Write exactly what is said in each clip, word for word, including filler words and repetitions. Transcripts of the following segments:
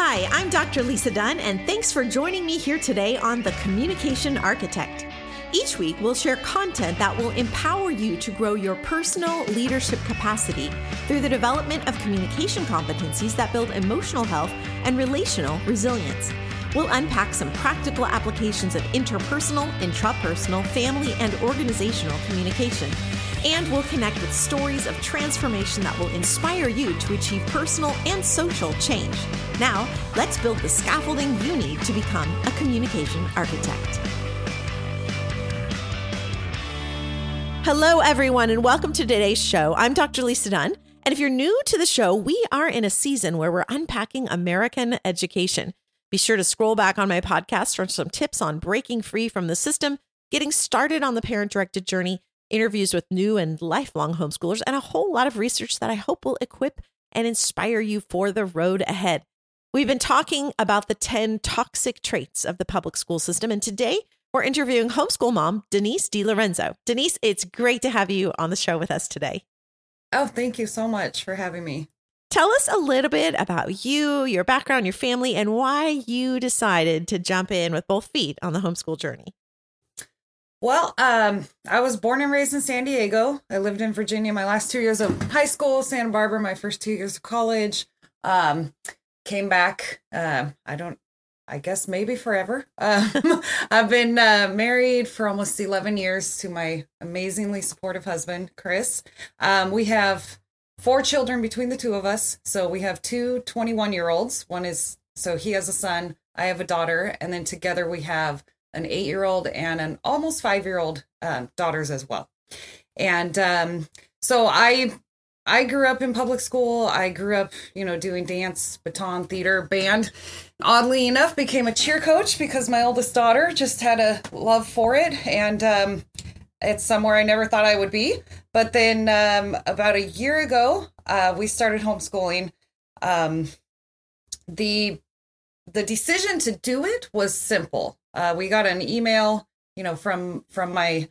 Hi, I'm Doctor Lisa Dunne, and thanks for joining me here today on The Communication Architect. Each week, we'll share content that will empower you to grow your personal leadership capacity through the development of communication competencies that build emotional health and relational resilience. We'll unpack some practical applications of interpersonal, intrapersonal, family, and organizational communication. And we'll connect with stories of transformation that will inspire you to achieve personal and social change. Now, let's build the scaffolding you need to become a communication architect. Hello, everyone, and welcome to today's show. I'm Doctor Lisa Dunne, and if you're new to the show, we are in a season where we're unpacking American education. Be sure to scroll back on my podcast for some tips on breaking free from the system, getting started on the parent-directed journey, interviews with new and lifelong homeschoolers, and a whole lot of research that I hope will equip and inspire you for the road ahead. We've been talking about the ten toxic traits of the public school system, and today we're interviewing homeschool mom, Denise DeLorenzo. Denise, it's great to have you on the show with us today. Oh, thank you so much for having me. Tell us a little bit about you, your background, your family, and why you decided to jump in with both feet on the homeschool journey. Well, um, I was born and raised in San Diego. I lived in Virginia my last two years of high school, Santa Barbara my first two years of college. Um, came back, uh, I don't, I guess maybe forever. Um, I've been uh, married for almost eleven years to my amazingly supportive husband, Chris. Um, we have four children between the two of us. So we have two twenty-one-year-olds. One is, so he has a son, I have a daughter, and then together we have an eight-year-old and an almost five-year-old uh, daughters as well. And um, so I I grew up in public school. I grew up, you know, doing dance, baton, theater, band. Oddly enough, became a cheer coach because my oldest daughter just had a love for it. And um, it's somewhere I never thought I would be. But then um, about a year ago, uh, we started homeschooling. Um, the the decision to do it was simple. Uh, we got an email, you know, from from my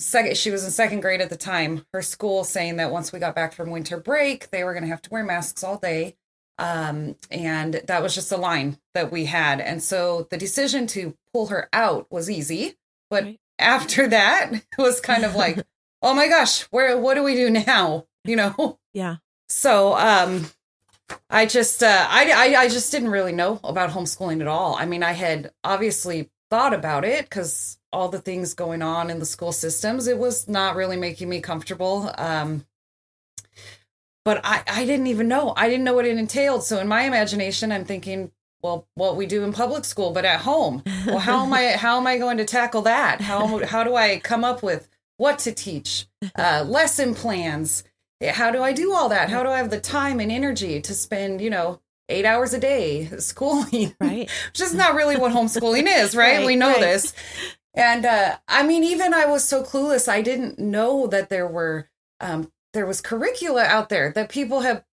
second, she was in second grade at the time, her school saying that once we got back from winter break, they were going to have to wear masks all day. Um, and that was just a line that we had. And so the decision to pull her out was easy. But right. After that, it was kind of like, oh, my gosh, where what do we do now? You know? Yeah. So um I just uh, I, I, I just didn't really know about homeschooling at all. I mean, I had obviously thought about it because all the things going on in the school systems, it was not really making me comfortable. Um, but I, I didn't even know. I didn't know what it entailed. So in my imagination, I'm thinking, well, what we do in public school, but at home, well, how am I how am I going to tackle that? How, how do I come up with what to teach, uh, lesson plans? How do I do all that? How do I have the time and energy to spend, you know, eight hours a day schooling? Right. Which is not really what homeschooling is, right? right we know right. this. And uh, I mean, even I was so clueless. I didn't know that there were um, there was curricula out there that people have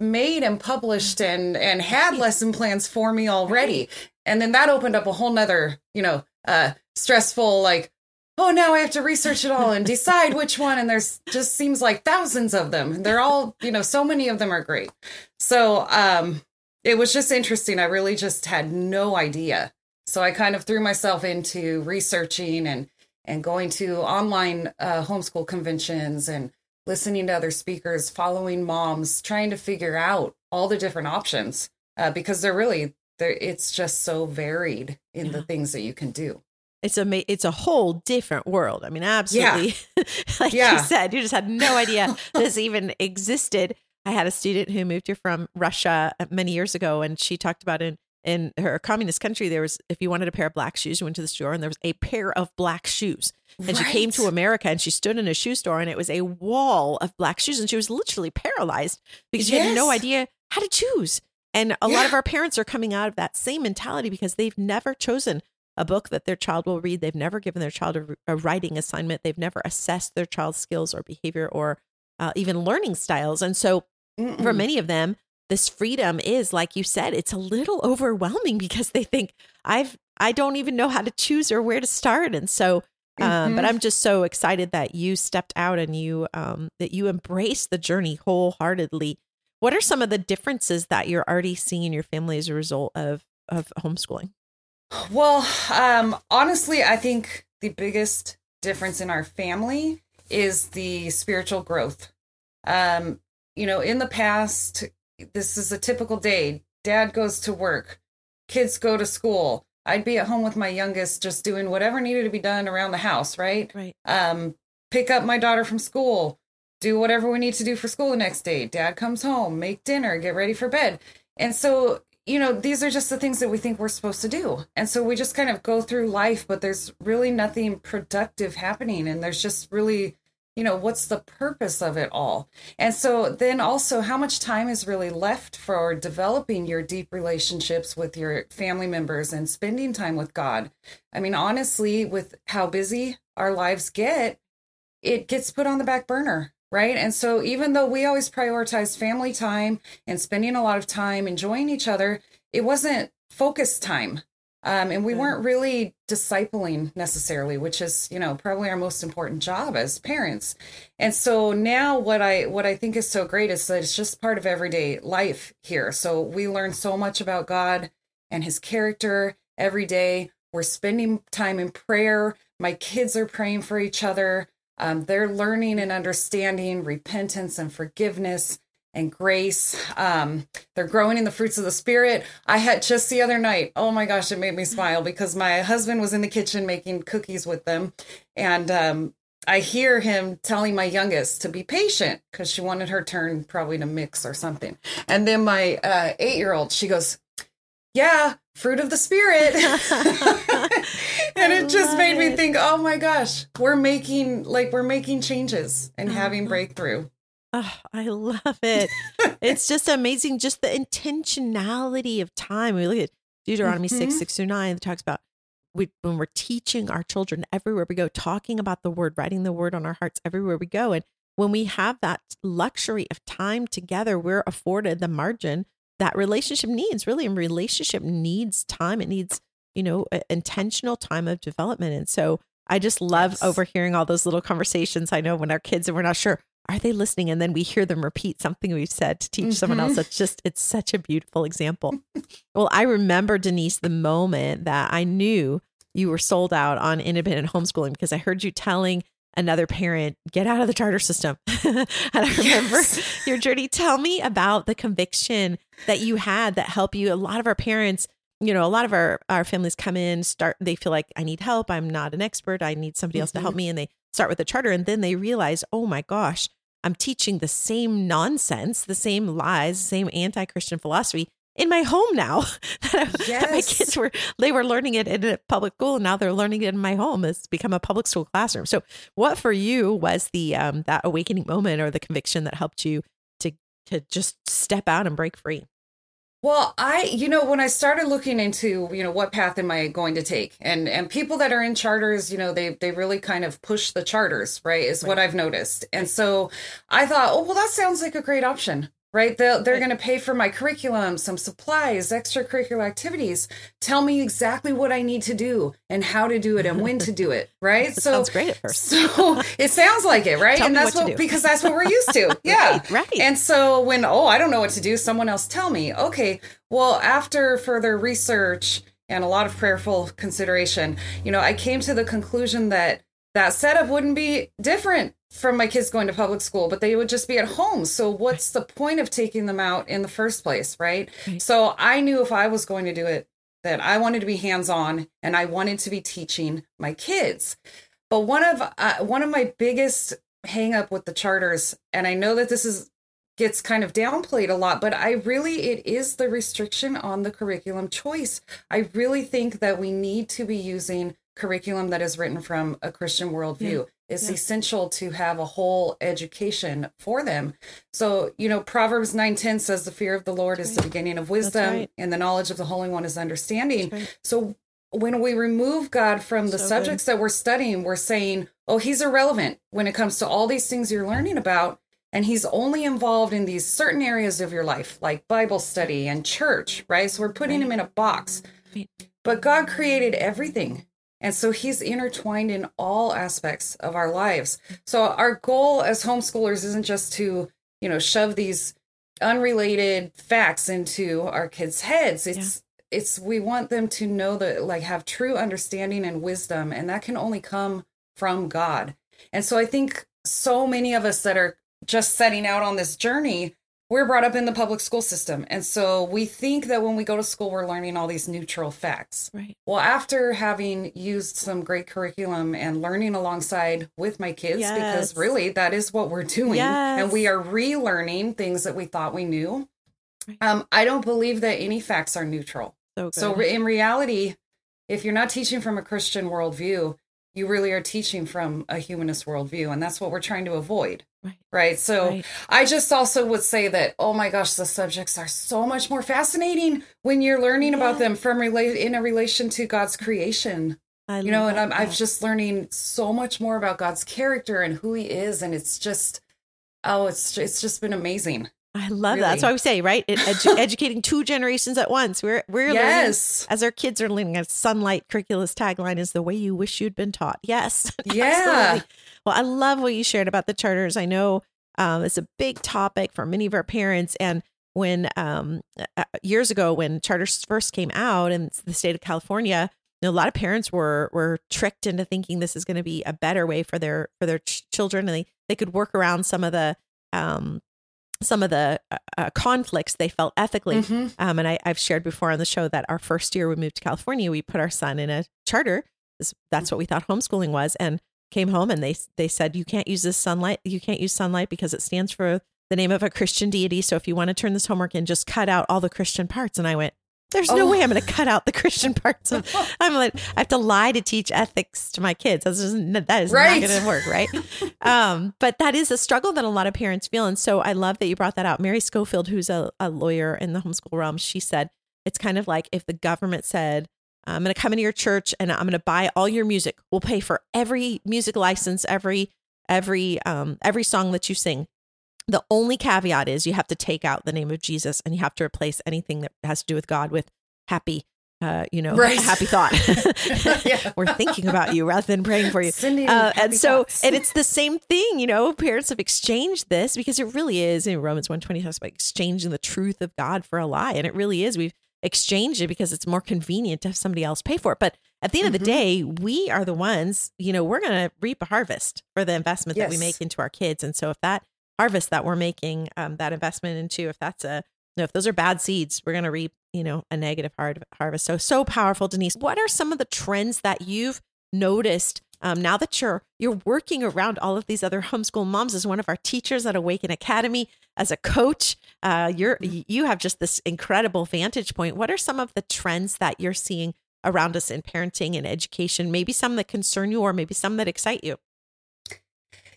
made and published and, and had lesson plans for me already. Right. And then that opened up a whole nother, you know, uh, stressful, like, oh, now I have to research it all and decide which one. And there's just seems like thousands of them. And they're all, you know, so many of them are great. So um, it was just interesting. I really just had no idea. So I kind of threw myself into researching and, and going to online uh, homeschool conventions and listening to other speakers, following moms, trying to figure out all the different options uh, because they're really, they're, it's just so varied in yeah. the things that you can do. It's a, it's a whole different world. I mean, absolutely. Yeah. like yeah. you said, you just had no idea this even existed. I had a student who moved here from Russia many years ago, and she talked about in, in her communist country, there was, if you wanted a pair of black shoes, you went to the store and there was a pair of black shoes. And right. she came to America and she stood in a shoe store and it was a wall of black shoes. And she was literally paralyzed because yes. she had no idea how to choose. And a yeah. lot of our parents are coming out of that same mentality because they've never chosen a book that their child will read. They've never given their child a, a writing assignment. They've never assessed their child's skills or behavior or uh, even learning styles. And so Mm-mm. for many of them, this freedom is, like you said, it's a little overwhelming because they think I've, I don't even know how to choose or where to start. And so, um, mm-hmm. but I'm just so excited that you stepped out and you, um, that you embraced the journey wholeheartedly. What are some of the differences that you're already seeing in your family as a result of, of homeschooling? Well, um, honestly, I think the biggest difference in our family is the spiritual growth. Um, you know, in the past, this is a typical day. Dad goes to work. Kids go to school. I'd be at home with my youngest, just doing whatever needed to be done around the house. Right. Right. Um, pick up my daughter from school, do whatever we need to do for school the next day. Dad comes home, make dinner, get ready for bed. And so, you know, these are just the things that we think we're supposed to do. And so we just kind of go through life, but there's really nothing productive happening. And there's just really, you know, what's the purpose of it all? And so then also, how much time is really left for developing your deep relationships with your family members and spending time with God? I mean, honestly, with how busy our lives get, it gets put on the back burner. Right. And so even though we always prioritize family time and spending a lot of time enjoying each other, it wasn't focused time. Um, and we weren't really discipling necessarily, which is, you know, probably our most important job as parents. And so now what I what I think is so great is that it's just part of everyday life here. So we learn so much about God and his character every day. We're spending time in prayer. My kids are praying for each other. Um, they're learning and understanding repentance and forgiveness and grace. Um, they're growing in the fruits of the spirit. I had just the other night, oh my gosh, it made me smile because my husband was in the kitchen making cookies with them. And um, I hear him telling my youngest to be patient because she wanted her turn probably to mix or something. And then my uh, eight-year-old, she goes, yeah, fruit of the spirit. And it just made me think, oh my gosh, we're making like we're making changes and having breakthrough. Oh, I love it. It's just amazing. Just the intentionality of time. We look at Deuteronomy mm-hmm. six, six through nine, that talks about we, when we're teaching our children everywhere we go, talking about the word, writing the word on our hearts everywhere we go. And when we have that luxury of time together, we're afforded the margin that relationship needs. Really, and relationship needs time. It needs, you know, intentional time of development. And so I just love yes. overhearing all those little conversations. I know when our kids, and we're not sure, are they listening? And then we hear them repeat something we've said to teach mm-hmm. someone else. It's just, it's such a beautiful example. Well, I remember, Denise, the moment that I knew you were sold out on independent homeschooling, because I heard you telling another parent, get out of the charter system. And I remember yes. your journey. Tell me about the conviction that you had that helped you. A lot of our parents, you know, a lot of our, our families come in, start, they feel like I need help. I'm not an expert. I need somebody mm-hmm. else to help me. And they start with the charter. And then they realize, oh my gosh, I'm teaching the same nonsense, the same lies, the same anti-Christian philosophy in my home now. that, I, yes. that my kids were, they were learning it in a public school, and now they're learning it in my home. It's become a public school classroom. So what for you was the, um, that awakening moment or the conviction that helped you to, to just step out and break free? Well, I, you know, when I started looking into, you know, what path am I going to take, and, and people that are in charters, you know, they, they really kind of push the charters, right, is right. what I've noticed. And so I thought, oh, well, that sounds like a great option, right? They'll, they're going to pay for my curriculum, some supplies, extracurricular activities, tell me exactly what I need to do and how to do it and when to do it, right? That so sounds great at first. So it sounds like it, right? Tell and that's what, what because that's what we're used to. Yeah. Right, right. And so when, oh, I don't know what to do, someone else tell me. Okay. Well, after further research and a lot of prayerful consideration, you know, I came to the conclusion that that setup wouldn't be different from my kids going to public school, but they would just be at home. So what's the point of taking them out in the first place, right? right. So I knew if I was going to do it, that I wanted to be hands-on and I wanted to be teaching my kids. But one of uh, one of my biggest hang-up with the charters, and I know that this is gets kind of downplayed a lot, but I really, it is the restriction on the curriculum choice. I really think that we need to be using curriculum that is written from a Christian worldview. Yeah. It's yeah. essential to have a whole education for them. So, you know, Proverbs nine ten says the fear of the Lord That's is right. the beginning of wisdom right. and the knowledge of the Holy One is understanding. Right. So when we remove God from the so subjects good. that we're studying, we're saying, oh, he's irrelevant when it comes to all these things you're learning about. And he's only involved in these certain areas of your life, like Bible study and church, right? So we're putting right. him in a box. Right. But God created everything. And so he's intertwined in all aspects of our lives. So our goal as homeschoolers isn't just to, you know, shove these unrelated facts into our kids' heads. It's, yeah. it's, we want them to know that, like, have true understanding and wisdom, and that can only come from God. And so I think so many of us that are just setting out on this journey, we're brought up in the public school system. And so we think that when we go to school, we're learning all these neutral facts. Right. Well, after having used some great curriculum and learning alongside with my kids, yes. because really that is what we're doing. Yes. And we are relearning things that we thought we knew. Right. Um, I don't believe that any facts are neutral. So, so in reality, if you're not teaching from a Christian worldview, you really are teaching from a humanist worldview. And that's what we're trying to avoid. Right. right. So right. I just also would say that, oh my gosh, the subjects are so much more fascinating when you're learning yeah. about them from relate in a relation to God's creation, I you know, and I'm, I'm just learning so much more about God's character and who he is. And it's just, oh, it's, it's just been amazing. I love really. that. That's why we say, right? It, edu- educating two generations at once. We're we're yes. learning, as our kids are learning. A Sonlight curriculum's tagline is the way you wish you'd been taught. Yes. Yeah. Absolutely. Well, I love what you shared about the charters. I know um, it's a big topic for many of our parents. And when um, uh, years ago, when charters first came out in the state of California, you know, a lot of parents were were tricked into thinking this is going to be a better way for their for their ch- children, and they they could work around some of the um, some of the uh, conflicts they felt ethically. Mm-hmm. Um, and I, I've shared before on the show that our first year we moved to California, we put our son in a charter. That's what we thought homeschooling was. And came home and they, they said, you can't use this Sonlight. You can't use Sonlight because it stands for the name of a Christian deity. So if you want to turn this homework in, just cut out all the Christian parts. And I went, there's oh. no way I'm going to cut out the Christian parts. Of, I'm like, I have to lie to teach ethics to my kids. That's just, that is right. not going to work, right? um, but that is a struggle that a lot of parents feel. And so I love that you brought that out. Mary Schofield, who's a, a lawyer in the homeschool realm, she said, it's kind of like if the government said, I'm going to come into your church and I'm going to buy all your music. We'll pay for every music license, every every um, every song that you sing. The only caveat is you have to take out the name of Jesus and you have to replace anything that has to do with God with happy, uh, you know, right. happy thought. We're thinking about you rather than praying for you. Uh, and so, thoughts. and it's the same thing, you know, parents have exchanged this because it really is in Romans one twenty talks about exchanging the truth of God for a lie. And it really is. We've exchange it because it's more convenient to have somebody else pay for it. But at the end mm-hmm. of the day, we are the ones, you know, we're going to reap a harvest for the investment yes. that we make into our kids. And so if that harvest that we're making, um, that investment into, if that's a, you know, if those are bad seeds, we're going to reap, you know, a negative hard harvest. So, so powerful, Denise. What are some of the trends that you've noticed um, now that you're, you're working around all of these other homeschool moms as one of our teachers at Awaken Academy, as a coach, uh, you're, you have just this incredible vantage point. What are some of the trends that you're seeing around us in parenting and education? Maybe some that concern you, or maybe some that excite you.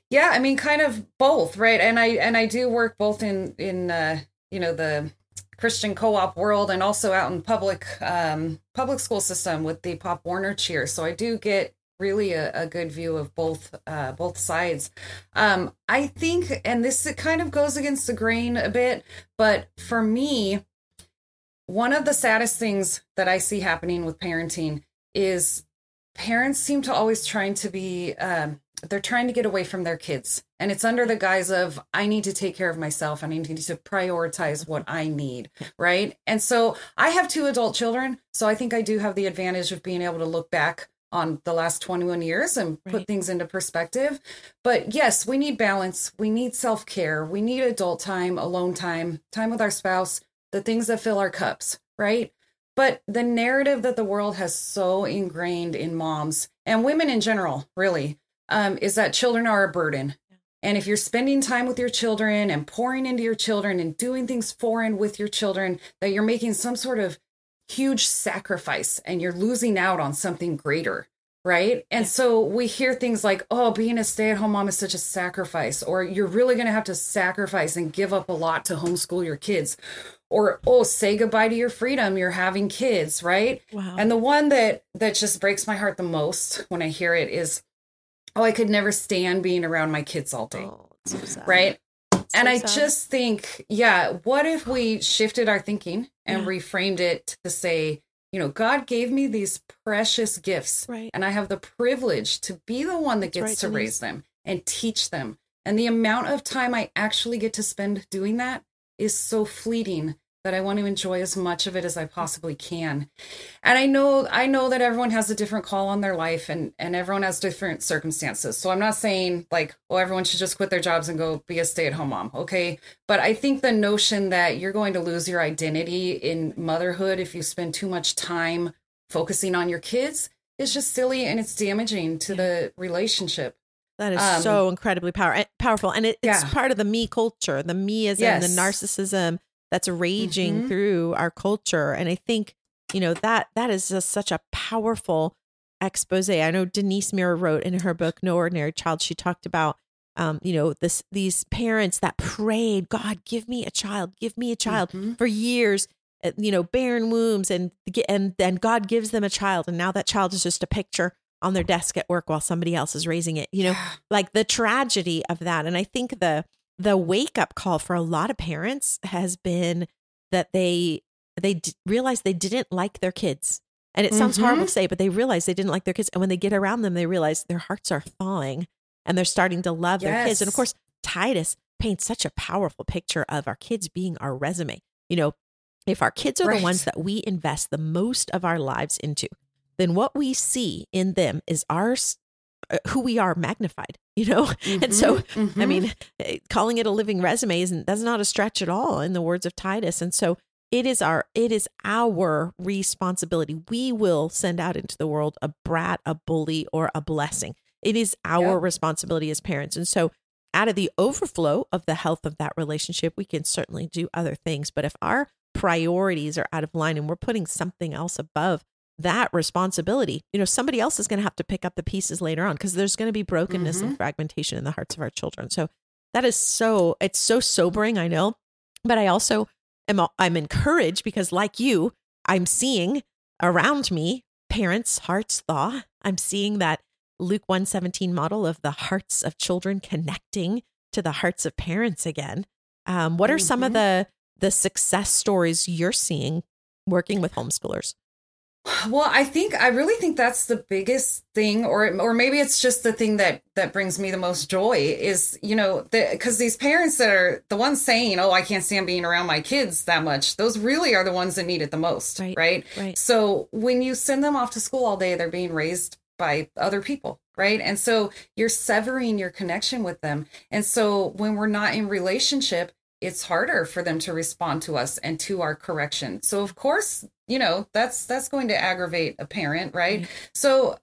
Yeah. I mean, kind of both. Right. And I, and I do work both in, in, uh, you know, the Christian co-op world and also out in public, um, public school system with the Pop Warner cheer. So I do get really a, a good view of both, uh, both sides. Um, I think, and this, it kind of goes against the grain a bit, but for me, one of the saddest things that I see happening with parenting is parents seem to always trying to be, um, they're trying to get away from their kids. And it's under the guise of, I need to take care of myself and I need to prioritize what I need. Right. And so I have two adult children. So I think I do have the advantage of being able to look back on the last twenty-one years and put right. things into perspective. But yes, we need balance. We need self-care. We need adult time, alone time, time with our spouse, the things that fill our cups, right? But the narrative that the world has so ingrained in moms and women in general, really, um, is that children are a burden. Yeah. And if you're spending time with your children and pouring into your children and doing things for and with your children, that you're making some sort of huge sacrifice and you're losing out on something greater. Right. And yeah. so we hear things like, oh, being a stay at home mom is such a sacrifice, or you're really going to have to sacrifice and give up a lot to homeschool your kids, or, oh, say goodbye to your freedom. You're having kids. Right. Wow. And the one that that just breaks my heart the most when I hear it is, oh, I could never stand being around my kids all day. Oh, so sad. Right. So and I sad. just think, yeah, what if we shifted our thinking and yeah. reframed it to say, you know, God gave me these precious gifts right. and I have the privilege to be the one that That's gets right, to Denise. raise them and teach them. And the amount of time I actually get to spend doing that is so fleeting that I want to enjoy as much of it as I possibly can. And I know I know that everyone has a different call on their life, and, and everyone has different circumstances. So I'm not saying like, oh, everyone should just quit their jobs and go be a stay-at-home mom, okay? But I think the notion that you're going to lose your identity in motherhood if you spend too much time focusing on your kids is just silly, and it's damaging to yeah. the relationship. That is um, so incredibly power, powerful. And it, it's yeah. part of the me culture, the meism, yes. the narcissism that's raging mm-hmm. through our culture. And I think, you know, that that is just such a powerful expose. I know Denise Mira wrote in her book, No Ordinary Child, she talked about, um, you know, this these parents that prayed, God, give me a child, give me a child mm-hmm. for years, you know, barren wombs. And and then God gives them a child. And now that child is just a picture on their desk at work while somebody else is raising it, you know, like the tragedy of that. And I think the the wake up call for a lot of parents has been that they, they d- realize they didn't like their kids. And it sounds mm-hmm. horrible to say, but they realize they didn't like their kids. And when they get around them, they realize their hearts are thawing and they're starting to love yes. their kids. And of course, Titus paints such a powerful picture of our kids being our resume. You know, if our kids are right. the ones that we invest the most of our lives into, then what we see in them is our, uh, who we are magnified, you know? Mm-hmm, and so, mm-hmm. I mean, calling it a living resume isn't, that's not a stretch at all in the words of Titus. And so it is our, it is our responsibility. We will send out into the world a brat, a bully, or a blessing. It is our yep. responsibility as parents. And so out of the overflow of the health of that relationship, we can certainly do other things. But if our priorities are out of line and we're putting something else above that responsibility, you know, somebody else is going to have to pick up the pieces later on, because there's going to be brokenness mm-hmm. and fragmentation in the hearts of our children. So that is so, it's so sobering, I know, but I also am, I'm encouraged because like you, I'm seeing around me, parents' hearts thaw. I'm seeing that Luke one seventeen model of the hearts of children connecting to the hearts of parents again. Um, what are mm-hmm. some of the, the success stories you're seeing working with homeschoolers? Well, I think I really think that's the biggest thing, or or maybe it's just the thing that that brings me the most joy is, you know, because the, these parents that are the ones saying, oh, I can't stand being around my kids that much. Those really are the ones that need it the most. Right. Right. right. So when you send them off to school all day, they're being raised by other people. Right. And so you're severing your connection with them. And so when we're not in relationship, it's harder for them to respond to us and to our correction. So of course, you know, that's, that's going to aggravate a parent, right? Mm-hmm. So,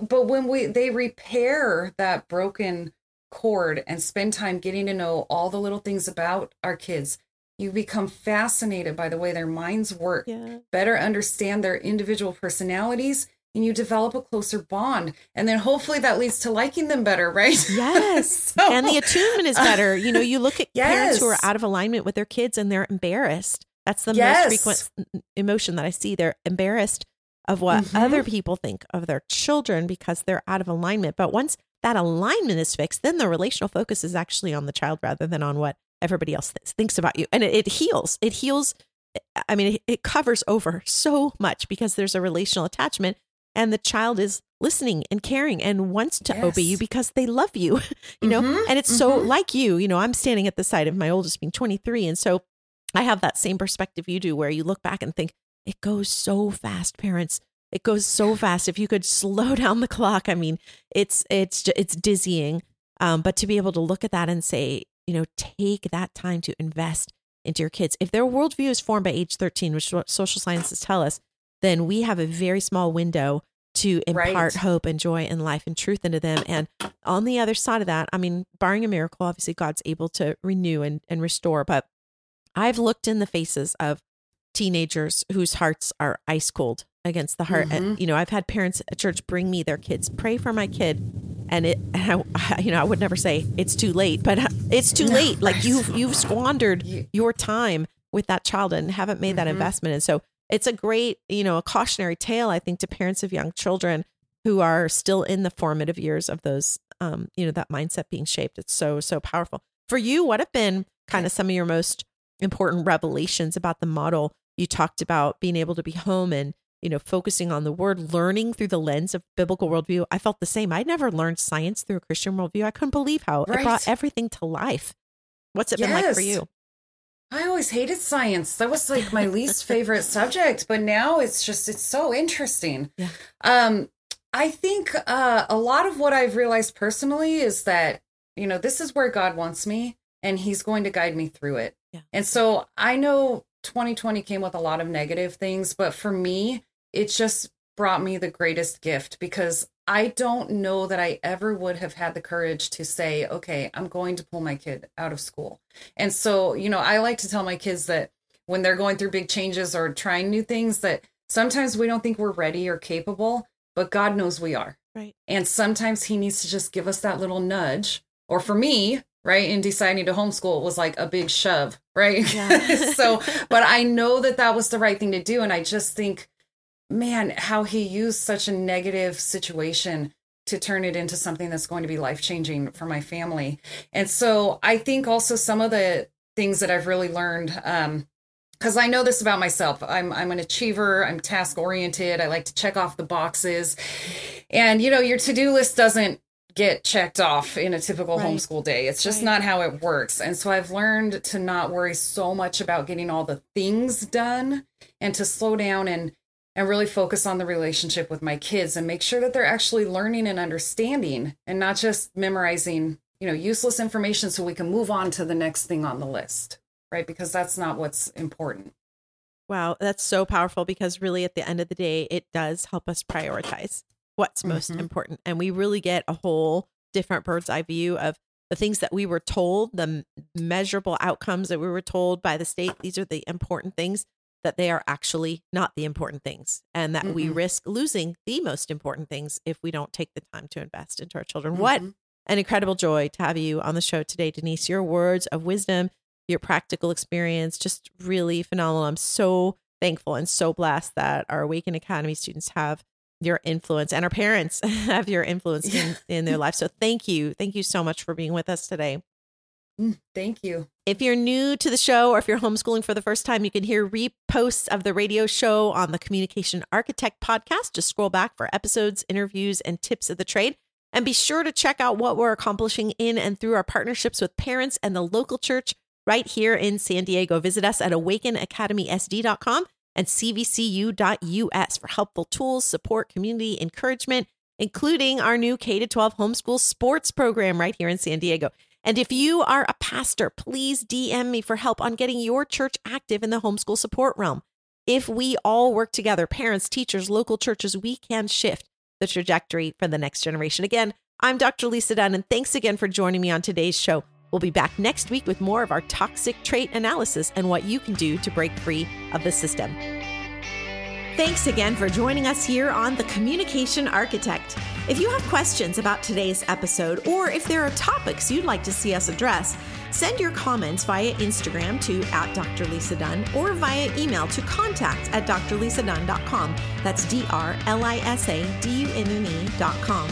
but when we, they repair that broken cord and spend time getting to know all the little things about our kids, you become fascinated by the way their minds work, yeah. better understand their individual personalities, and you develop a closer bond. And then hopefully that leads to liking them better, right? Yes. so, and the attunement is better. You know, you look at yes. parents who are out of alignment with their kids and they're embarrassed. That's the yes. most frequent emotion that I see. They're embarrassed of what mm-hmm. other people think of their children because they're out of alignment. But once that alignment is fixed, then the relational focus is actually on the child rather than on what everybody else th- thinks about you. And it, it heals. It heals. I mean, it, it covers over so much because there's a relational attachment. And the child is listening and caring and wants to yes. obey you because they love you, you know, mm-hmm, and it's mm-hmm. so like you, you know, I'm standing at the side of my oldest being twenty-three. And so I have that same perspective you do where you look back and think it goes so fast, parents. It goes so fast. If you could slow down the clock, I mean, it's, it's, it's dizzying. Um, but to be able to look at that and say, you know, take that time to invest into your kids. If their worldview is formed by age thirteen, which is what social sciences tell us, then we have a very small window to impart right. hope and joy and life and truth into them. And on the other side of that, I mean, barring a miracle, obviously God's able to renew and, and restore. But I've looked in the faces of teenagers whose hearts are ice cold against the heart. Mm-hmm. And, you know, I've had parents at church bring me their kids, pray for my kid. And it, and I, you know, I would never say it's too late, but it's too no, late. Like right. you've, you've squandered your time with that child and haven't made mm-hmm. that investment. And so it's a great, you know, a cautionary tale, I think, to parents of young children who are still in the formative years of those, um, you know, that mindset being shaped. It's so, so powerful. For you, what have been kind of some of your most important revelations about the model? You talked about being able to be home and, you know, focusing on the word, learning through the lens of biblical worldview. I felt the same. I never learned science through a Christian worldview. I couldn't believe how right. it brought everything to life. What's it yes. been like for you? I always hated science. That was like my least favorite subject, but now it's just, it's so interesting. Yeah. Um, I think uh, a lot of what I've realized personally is that, you know, this is where God wants me and he's going to guide me through it. Yeah. And so I know twenty twenty came with a lot of negative things, but for me, it just brought me the greatest gift, because I don't know that I ever would have had the courage to say, okay, I'm going to pull my kid out of school. And so, you know, I like to tell my kids that when they're going through big changes or trying new things, that sometimes we don't think we're ready or capable, but God knows we are. Right. And sometimes he needs to just give us that little nudge. Or for me, right, in deciding to homeschool, it was like a big shove, right? Yeah. So, but I know that that was the right thing to do. And I just think, man, how he used such a negative situation to turn it into something that's going to be life-changing for my family. And so I think also some of the things that I've really learned, um, because I know this about myself, I'm I'm an achiever, I'm task-oriented, I like to check off the boxes. And, you know, your to-do list doesn't get checked off in a typical right. homeschool day. It's just right. not how it works. And so I've learned to not worry so much about getting all the things done, and to slow down and and really focus on the relationship with my kids and make sure that they're actually learning and understanding and not just memorizing, you know, useless information so we can move on to the next thing on the list, right? Because that's not what's important. Wow, that's so powerful, because really at the end of the day, it does help us prioritize what's most mm-hmm. important. And we really get a whole different bird's eye view of the things that we were told, the measurable outcomes that we were told by the state. These are the important things, that they are actually not the important things, and that mm-hmm. we risk losing the most important things if we don't take the time to invest into our children. Mm-hmm. What an incredible joy to have you on the show today, Denise. Your words of wisdom, your practical experience, just really phenomenal. I'm so thankful and so blessed that our Awaken Academy students have your influence, and our parents have your influence yeah. in, in their life. So thank you. Thank you so much for being with us today. Thank you. If you're new to the show, or if you're homeschooling for the first time, you can hear reposts of the radio show on the Communication Architect podcast. Just scroll back for episodes, interviews, and tips of the trade. And be sure to check out what we're accomplishing in and through our partnerships with parents and the local church right here in San Diego. Visit us at awaken academy s d dot com and c v c u dot u s for helpful tools, support, community, encouragement, including our new K through twelve homeschool sports program right here in San Diego. And if you are a pastor, please D M me for help on getting your church active in the homeschool support realm. If we all work together, parents, teachers, local churches, we can shift the trajectory for the next generation. Again, I'm Doctor Lisa Dunne, and thanks again for joining me on today's show. We'll be back next week with more of our toxic trait analysis and what you can do to break free of the system. Thanks again for joining us here on The Communication Architect. If you have questions about today's episode, or if there are topics you'd like to see us address, send your comments via Instagram to at Doctor Lisa Dunne, or via email to contact at Dr Lisa Dunne dot com. That's D R L I S A D U N N E dot com.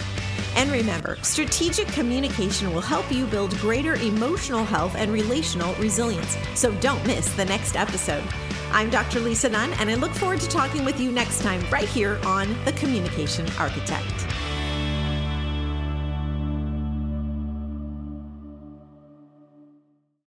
And remember, strategic communication will help you build greater emotional health and relational resilience. So don't miss the next episode. I'm Doctor Lisa Dunne, and I look forward to talking with you next time right here on The Communication Architect.